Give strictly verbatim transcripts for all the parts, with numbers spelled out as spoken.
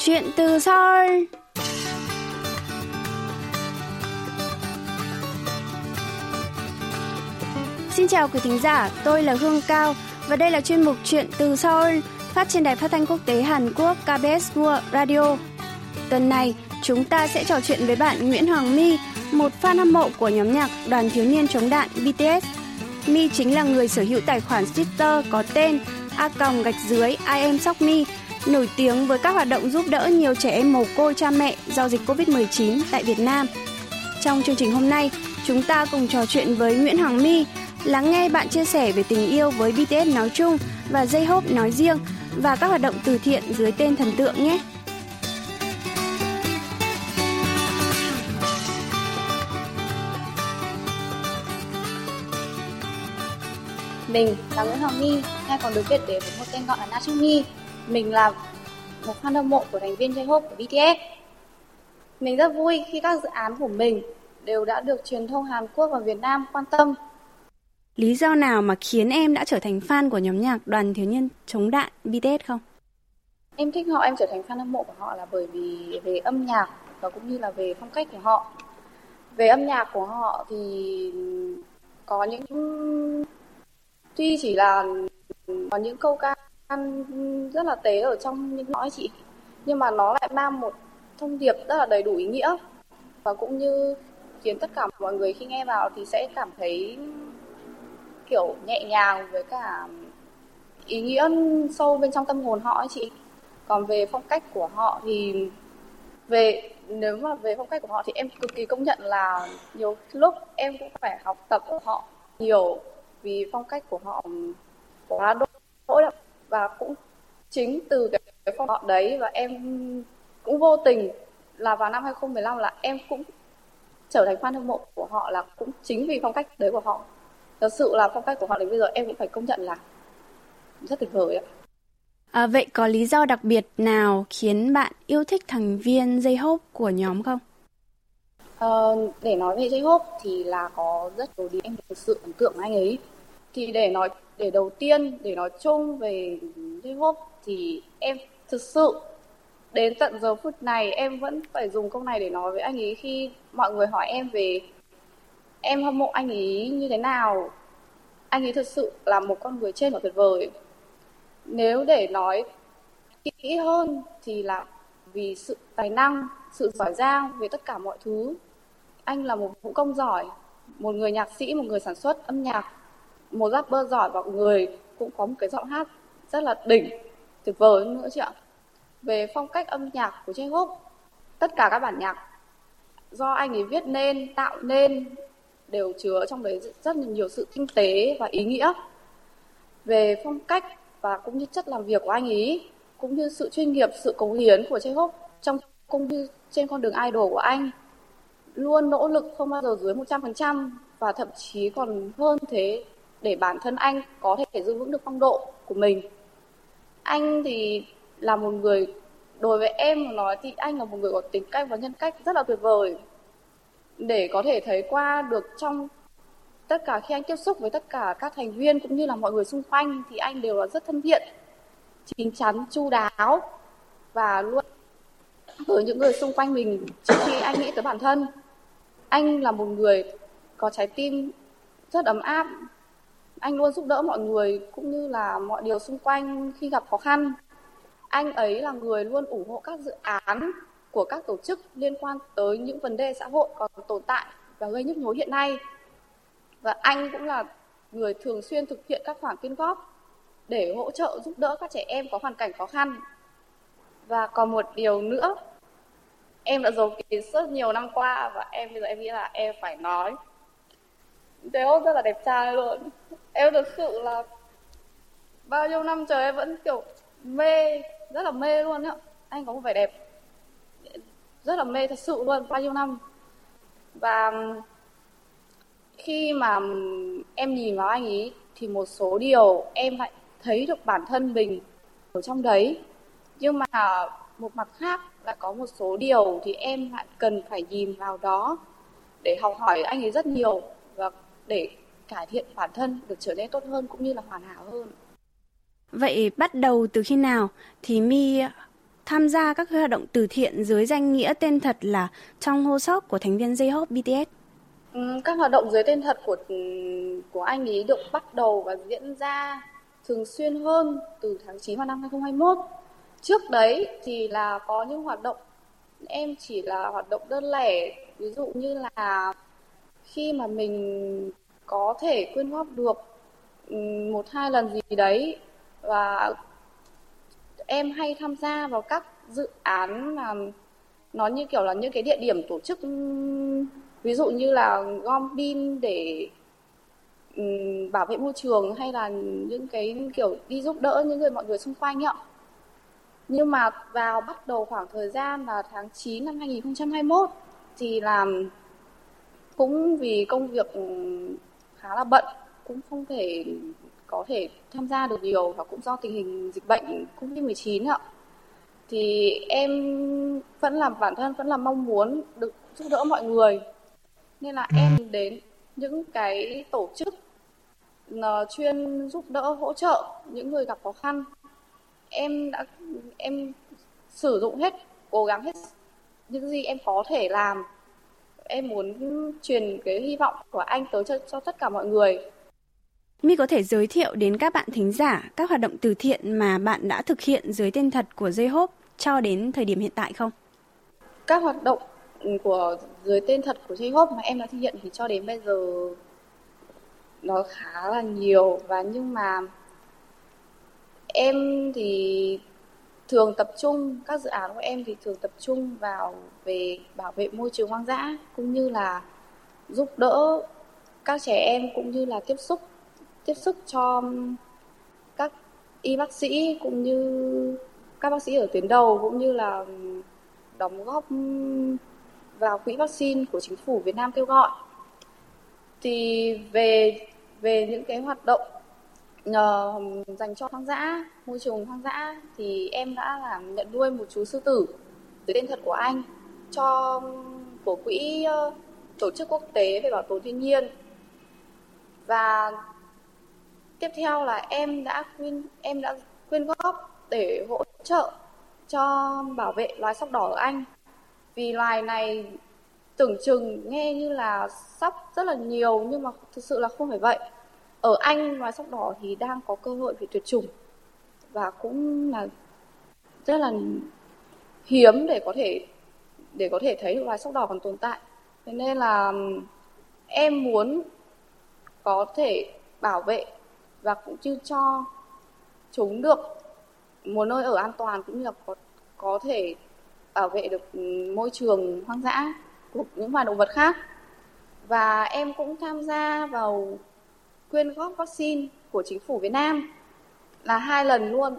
Chuyện từ Seoul. Xin chào quý thính giả, tôi là Hương Cao và đây là chuyên mục Chuyện từ Seoul phát trên đài phát thanh quốc tế Hàn Quốc ca bê ét World Radio. Tuần này, chúng ta sẽ trò chuyện với bạn Nguyễn Hoàng My, một fan hâm mộ của nhóm nhạc Đoàn Thiếu Niên Chống Đạn bê tê ét. My chính là người sở hữu tài khoản Twitter có tên A còng gạch dưới I am Sóc My, nổi tiếng với các hoạt động giúp đỡ nhiều trẻ em mồ côi cha mẹ do dịch covid mười chín tại Việt Nam. Trong chương trình hôm nay, chúng ta cùng trò chuyện với Nguyễn Hoàng My, lắng nghe bạn chia sẻ về tình yêu với bê tê ét nói chung và J-Hope nói riêng và các hoạt động từ thiện dưới tên thần tượng nhé. Mình là Nguyễn Hoàng My, hay còn được biết đến với một tên gọi là Nasumi. Mình là một fan hâm mộ của thành viên J-Hope của bê tê ét. Mình rất vui khi các dự án của mình đều đã được truyền thông Hàn Quốc và Việt Nam quan tâm. Lý do nào mà khiến em đã trở thành fan của nhóm nhạc Đoàn Thiếu Niên Chống Đạn bê tê ét không? Em thích họ, em trở thành fan hâm mộ của họ là bởi vì về âm nhạc và cũng như là về phong cách của họ. Về âm nhạc của họ thì có những... Tuy chỉ là có những câu ca rất là tế ở trong những nói chị, nhưng mà nó lại mang một thông điệp rất là đầy đủ ý nghĩa và cũng như khiến tất cả mọi người khi nghe vào thì sẽ cảm thấy kiểu nhẹ nhàng với cả ý nghĩa sâu bên trong tâm hồn họ ấy chị. Còn về phong cách của họ thì về nếu mà về phong cách của họ thì em cực kỳ công nhận là nhiều lúc em cũng phải học tập của họ nhiều vì phong cách của họ quá đỗi lắm. Và cũng chính từ cái, cái phong cách đấy và em cũng vô tình là vào năm hai không một năm là em cũng trở thành fan hâm mộ của họ là cũng chính vì phong cách đấy của họ. Thật sự là phong cách của họ đến bây giờ em cũng phải công nhận là rất tuyệt vời ạ. À, vậy có lý do đặc biệt nào khiến bạn yêu thích thành viên J-Hope của nhóm không? À, để nói về J-Hope thì là có rất nhiều điều em thực sự ấn tượng anh ấy. Thì để nói để đầu tiên để nói chung về J-Hope thì em thực sự đến tận giờ phút này em vẫn phải dùng câu này để nói với anh ấy khi mọi người hỏi em về em hâm mộ anh ấy như thế nào. Anh ấy thực sự là một con người trên và tuyệt vời. Nếu để nói kỹ hơn thì là vì sự tài năng, sự giỏi giang về tất cả mọi thứ. Anh là một vũ công giỏi, một người nhạc sĩ, một người sản xuất âm nhạc, một rapper giỏi và người cũng có một cái giọng hát rất là đỉnh, tuyệt vời nữa chị ạ. Về phong cách âm nhạc của J-Hope, tất cả các bản nhạc do anh ấy viết nên, tạo nên đều chứa trong đấy rất nhiều sự tinh tế và ý nghĩa. Về phong cách và cũng như chất làm việc của anh ấy, cũng như sự chuyên nghiệp, sự cống hiến của J-Hope trong cũng như trên con đường idol của anh, luôn nỗ lực không bao giờ dưới một trăm phần trăm và thậm chí còn hơn thế để bản thân anh có thể giữ vững được phong độ của mình. Anh thì là một người, đối với em mà nói thì anh là một người có tính cách và nhân cách rất là tuyệt vời. Để có thể thấy qua được trong tất cả khi anh tiếp xúc với tất cả các thành viên cũng như là mọi người xung quanh thì anh đều là rất thân thiện, chín chắn, chu đáo và luôn với những người xung quanh mình trước khi anh nghĩ tới bản thân. Anh là một người có trái tim rất ấm áp. Anh luôn giúp đỡ mọi người cũng như là mọi điều xung quanh khi gặp khó khăn. Anh ấy là người luôn ủng hộ các dự án của các tổ chức liên quan tới những vấn đề xã hội còn tồn tại và gây nhức nhối hiện nay. Và anh cũng là người thường xuyên thực hiện các khoản quyên góp để hỗ trợ giúp đỡ các trẻ em có hoàn cảnh khó khăn. Và còn một điều nữa, em đã giấu kín rất nhiều năm qua và em bây giờ em nghĩ là em phải nói. J-Hope rất là đẹp trai luôn. Em thực sự là bao nhiêu năm trời em vẫn kiểu mê, rất là mê luôn ạ. Anh có một vẻ đẹp rất là mê thật sự luôn, bao nhiêu năm. Và khi mà em nhìn vào anh ấy thì một số điều em lại thấy được bản thân mình ở trong đấy. Nhưng mà một mặt khác lại có một số điều thì em lại cần phải nhìn vào đó để học hỏi anh ấy rất nhiều và để cải thiện bản thân, được trở nên tốt hơn cũng như là hoàn hảo hơn. Vậy bắt đầu từ khi nào thì My tham gia các hoạt động từ thiện dưới danh nghĩa tên thật là Trong Hô Sóc của thành viên J-Hope bê tê ét? Các hoạt động dưới tên thật của của anh ấy được bắt đầu và diễn ra thường xuyên hơn từ tháng chín năm hai không hai mốt. Trước đấy thì là có những hoạt động em chỉ là hoạt động đơn lẻ, ví dụ như là khi mà mình có thể quyên góp được một hai lần gì đấy, và em hay tham gia vào các dự án mà nó như kiểu là những cái địa điểm tổ chức, ví dụ như là gom pin để bảo vệ môi trường, hay là những cái kiểu đi giúp đỡ những người mọi người xung quanh ạ. Nhưng mà vào bắt đầu khoảng thời gian là tháng chín năm hai không hai mốt thì làm cũng vì công việc khá là bận, cũng không thể có thể tham gia được nhiều, và cũng do tình hình dịch bệnh covid mười chín ạ. Thì em vẫn làm bản thân vẫn là mong muốn được giúp đỡ mọi người, nên là em đến những cái tổ chức chuyên giúp đỡ hỗ trợ những người gặp khó khăn. Em đã em sử dụng hết, cố gắng hết những gì em có thể làm. Em muốn truyền cái hy vọng của anh tới cho, cho tất cả mọi người. My có thể giới thiệu đến các bạn thính giả các hoạt động từ thiện mà bạn đã thực hiện dưới tên thật của J-Hope cho đến thời điểm hiện tại không? Các hoạt động của dưới tên thật của J-Hope mà em đã thực hiện thì cho đến bây giờ nó khá là nhiều, và nhưng mà em thì thường tập trung, các dự án của em thì thường tập trung vào về bảo vệ môi trường hoang dã, cũng như là giúp đỡ các trẻ em, cũng như là tiếp xúc tiếp sức cho các y bác sĩ, cũng như các bác sĩ ở tuyến đầu, cũng như là đóng góp vào quỹ vaccine của chính phủ Việt Nam kêu gọi. Thì về về những cái hoạt động nhờ dành cho hoang dã, môi trường hoang dã, thì em đã làm nhận nuôi một chú sư tử dưới tên thật của anh cho của quỹ tổ chức quốc tế về bảo tồn thiên nhiên. Và tiếp theo là em đã quyên em đã quyên góp để hỗ trợ cho bảo vệ loài sóc đỏ ở Anh, vì loài này tưởng chừng nghe như là sóc rất là nhiều nhưng mà thực sự là không phải vậy. Ở Anh, loài sóc đỏ thì đang có cơ hội bị tuyệt chủng, và cũng là rất là hiếm để có thể để có thể thấy được loài sóc đỏ còn tồn tại. Thế nên là em muốn có thể bảo vệ và cũng chưa cho chúng được một nơi ở an toàn, cũng như là có, có thể bảo vệ được môi trường hoang dã của những loài động vật khác. Và em cũng tham gia vào quyên góp vaccine của chính phủ Việt Nam là hai lần luôn.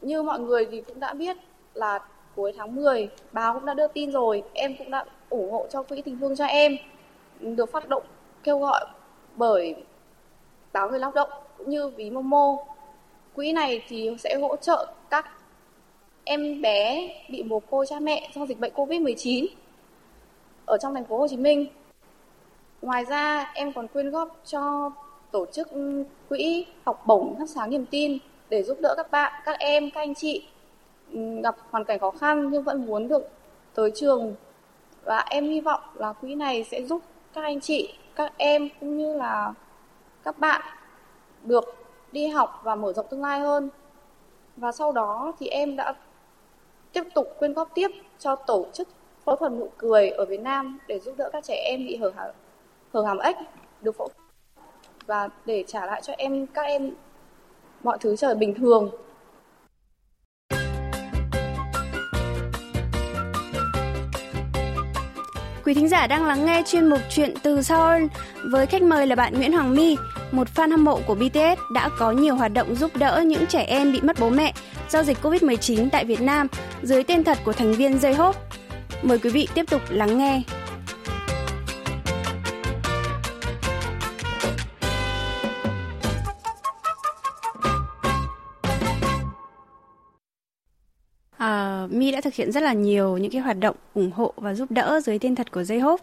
Như mọi người thì cũng đã biết là cuối tháng mười báo cũng đã đưa tin rồi, em cũng đã ủng hộ cho Quỹ Tình Thương Cho Em, được phát động kêu gọi bởi báo Người Lao Động cũng như ví Momo. Quỹ này thì sẽ hỗ trợ các em bé bị mồ côi cha mẹ do dịch bệnh covid mười chín ở trong thành phố Hồ Chí Minh. Ngoài ra em còn quyên góp cho tổ chức Quỹ Học Bổng Phát Sáng Niềm Tin để giúp đỡ các bạn, các em, các anh chị gặp hoàn cảnh khó khăn nhưng vẫn muốn được tới trường. Và em hy vọng là quỹ này sẽ giúp các anh chị, các em cũng như là các bạn được đi học và mở rộng tương lai hơn. Và sau đó thì em đã tiếp tục quyên góp tiếp cho tổ chức phẫu thuật nụ Cười ở Việt Nam để giúp đỡ các trẻ em bị hở hàm, hở hàm ếch được phẫu thuật, và để trả lại cho em các em mọi thứ trở bình thường. Quý thính giả đang lắng nghe chuyên mục Chuyện từ Seoul với khách mời là bạn Nguyễn Hoàng My, một fan hâm mộ của bê tê ét đã có nhiều hoạt động giúp đỡ những trẻ em bị mất bố mẹ do dịch covid mười chín tại Việt Nam dưới tên thật của thành viên J-Hope. Mời quý vị tiếp tục lắng nghe. À... uh, My đã thực hiện rất là nhiều những cái hoạt động ủng hộ và giúp đỡ dưới tên thật của J-Hope.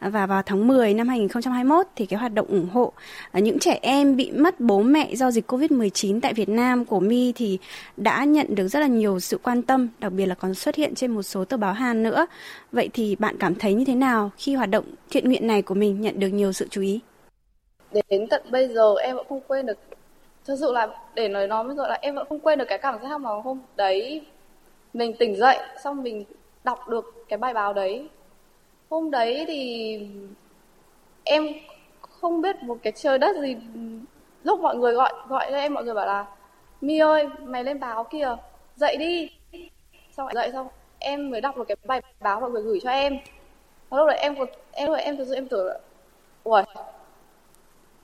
Và vào tháng mười năm hai nghìn không trăm hai mươi mốt thì cái hoạt động ủng hộ những trẻ em bị mất bố mẹ do dịch covid mười chín tại Việt Nam của My thì đã nhận được rất là nhiều sự quan tâm, đặc biệt là còn xuất hiện trên một số tờ báo Hàn nữa. Vậy thì bạn cảm thấy như thế nào khi hoạt động thiện nguyện này của mình nhận được nhiều sự chú ý? Đến tận bây giờ em vẫn không quên được, thực sự là để nói nó bây giờ là em vẫn không quên được cái cảm giác mà hôm đấy mình tỉnh dậy xong mình đọc được cái bài báo đấy. Hôm đấy thì em không biết một cái trời đất gì, lúc mọi người gọi gọi cho em, mọi người bảo là My ơi mày lên báo kìa, dậy đi. Xong dậy xong em mới đọc được cái bài báo mọi người gửi cho em. Và lúc đấy em còn em rồi em thực sự em tưởng là ủa,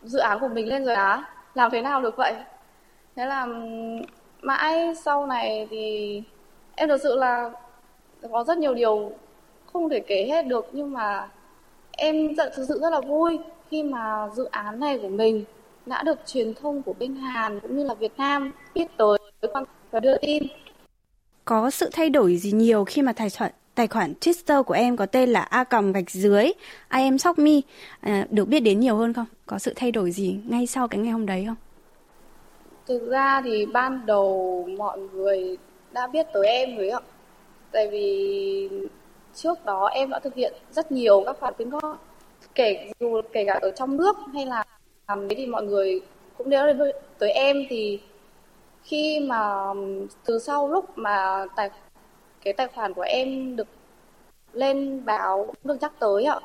dự án của mình lên rồi á, làm thế nào được vậy. Thế là mãi sau này thì em thực sự là có rất nhiều điều không thể kể hết được, nhưng mà em thực sự rất là vui khi mà dự án này của mình đã được truyền thông của bên Hàn cũng như là Việt Nam biết tới và đưa tin. Có sự thay đổi gì nhiều khi mà tài soạn tài khoản Twitter của em có tên là a còng gạch dưới I am Sóc My à, được biết đến nhiều hơn không? Có sự thay đổi gì ngay sau cái ngày hôm đấy không? Thực ra thì ban đầu mọi người đã biết tới em rồi ạ. Tại vì trước đó em đã thực hiện rất nhiều các khoản quyên góp, kể dù kể cả ở trong nước hay là làm đấy thì mọi người cũng đều đến tới em. Thì khi mà từ sau lúc mà tài cái tài khoản của em được lên báo, được nhắc tới ạ,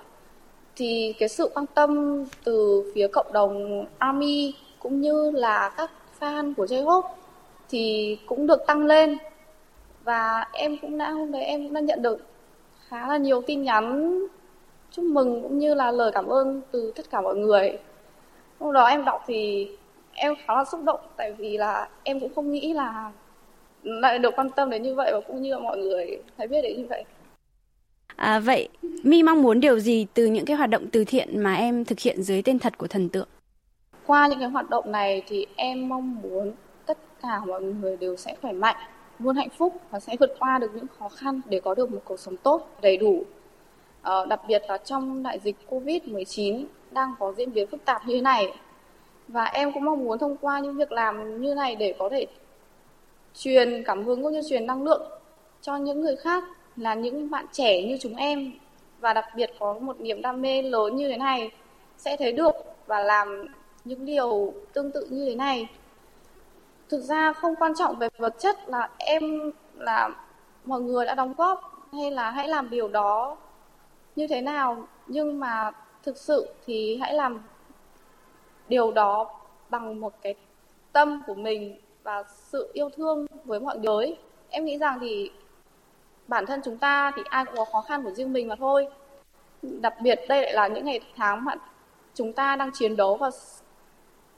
thì cái sự quan tâm từ phía cộng đồng ARMY cũng như là các fan của J-Hope thì cũng được tăng lên. Và em cũng đã hôm đấy em cũng đã nhận được khá là nhiều tin nhắn chúc mừng cũng như là lời cảm ơn từ tất cả mọi người. Hôm đó em đọc thì em khá là xúc động, tại vì là em cũng không nghĩ là lại được quan tâm đến như vậy và cũng như là mọi người phải biết đến như vậy. À, vậy My mong muốn điều gì từ những cái hoạt động từ thiện mà em thực hiện dưới tên thật của thần tượng? Qua những cái hoạt động này thì em mong muốn tất cả mọi người đều sẽ khỏe mạnh, luôn hạnh phúc và sẽ vượt qua được những khó khăn để có được một cuộc sống tốt, đầy đủ. À, đặc biệt là trong đại dịch covid mười chín đang có diễn biến phức tạp như thế này. Và em cũng mong muốn thông qua những việc làm như này để có thể truyền cảm hứng cũng như truyền năng lượng cho những người khác, là những bạn trẻ như chúng em, và đặc biệt có một niềm đam mê lớn như thế này sẽ thấy được và làm những điều tương tự như thế này. Thực ra không quan trọng về vật chất là em là mọi người đã đóng góp hay là hãy làm điều đó như thế nào, nhưng mà thực sự thì hãy làm điều đó bằng một cái tâm của mình và sự yêu thương với mọi người. Em nghĩ rằng thì bản thân chúng ta thì ai cũng có khó khăn của riêng mình mà thôi. Đặc biệt đây lại là những ngày tháng mà chúng ta đang chiến đấu và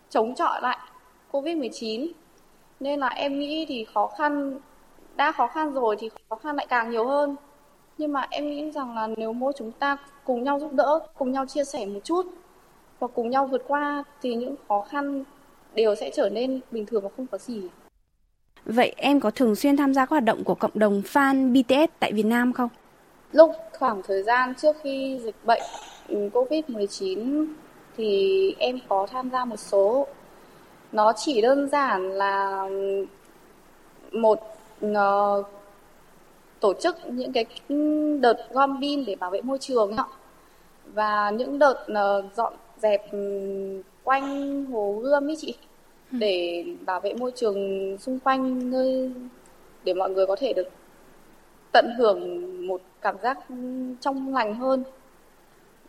chống chọi lại covid mười chín. Nên là em nghĩ thì khó khăn, đã khó khăn rồi thì khó khăn lại càng nhiều hơn. Nhưng mà em nghĩ rằng là nếu mỗi chúng ta cùng nhau giúp đỡ, cùng nhau chia sẻ một chút và cùng nhau vượt qua thì những khó khăn đều sẽ trở nên bình thường và không có gì. Vậy em có thường xuyên tham gia các hoạt động của cộng đồng fan bê tê ét tại Việt Nam không? Lúc khoảng thời gian trước khi dịch bệnh covid mười chín thì em có tham gia một số. Nó chỉ đơn giản là một uh, tổ chức những cái đợt gom pin để bảo vệ môi trường và những đợt uh, dọn dẹp quanh Hồ Gươm ấy chị, để bảo vệ môi trường xung quanh nơi để mọi người có thể được tận hưởng một cảm giác trong lành hơn.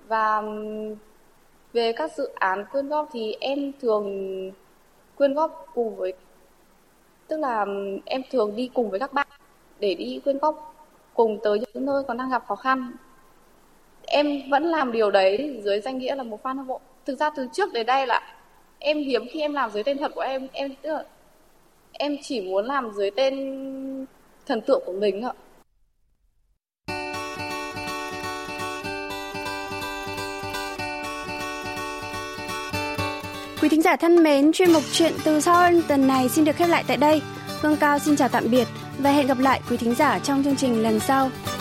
Và về các dự án quyên góp thì em thường quyên góp cùng với, tức là em thường đi cùng với các bạn để đi quyên góp cùng tới những nơi còn đang gặp khó khăn. Em vẫn làm điều đấy dưới danh nghĩa là một fan hâm mộ. Thực ra từ trước đến đây là em hiếm khi em làm dưới tên thật của em, em tức là em chỉ muốn làm dưới tên thần tượng của mình thôi. Quý thính giả thân mến, chuyên mục Chuyện từ Seoul tuần này xin được khép lại tại đây. Hương Cao xin chào tạm biệt và hẹn gặp lại quý thính giả trong chương trình lần sau.